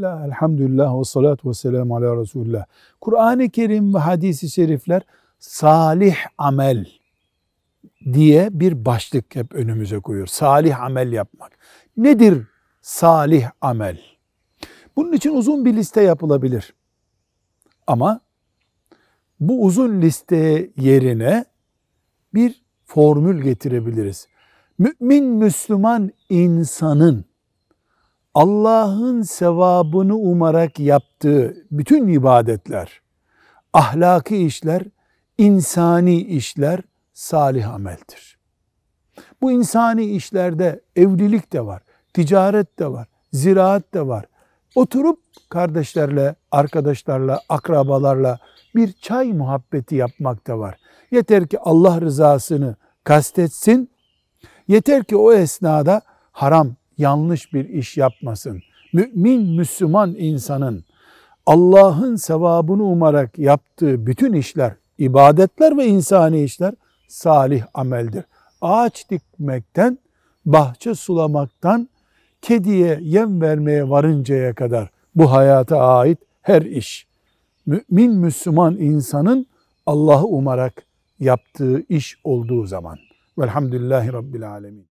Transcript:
Bismillah, elhamdülillah ve salatu ve selamu ala Resulullah. Kur'an-ı Kerim ve hadis-i şerifler salih amel diye bir başlık hep önümüze koyuyor. Salih amel yapmak. Nedir salih amel? Bunun için uzun bir liste yapılabilir. Ama bu uzun liste yerine bir formül getirebiliriz. Mümin, Müslüman insanın Allah'ın sevabını umarak yaptığı bütün ibadetler, ahlaki işler, insani işler salih ameldir. Bu insani işlerde evlilik de var, ticaret de var, ziraat de var. Oturup kardeşlerle, arkadaşlarla, akrabalarla bir çay muhabbeti yapmak da var. Yeter ki Allah rızasını kastetsin, yeter ki o esnada haram, yanlış bir iş yapmasın. Mümin, Müslüman insanın Allah'ın sevabını umarak yaptığı bütün işler, ibadetler ve insani işler salih ameldir. Ağaç dikmekten, bahçe sulamaktan, kediye yem vermeye varıncaya kadar bu hayata ait her iş, mümin, Müslüman insanın Allah'ı umarak yaptığı iş olduğu zaman. Velhamdülillahi Rabbil Alemin.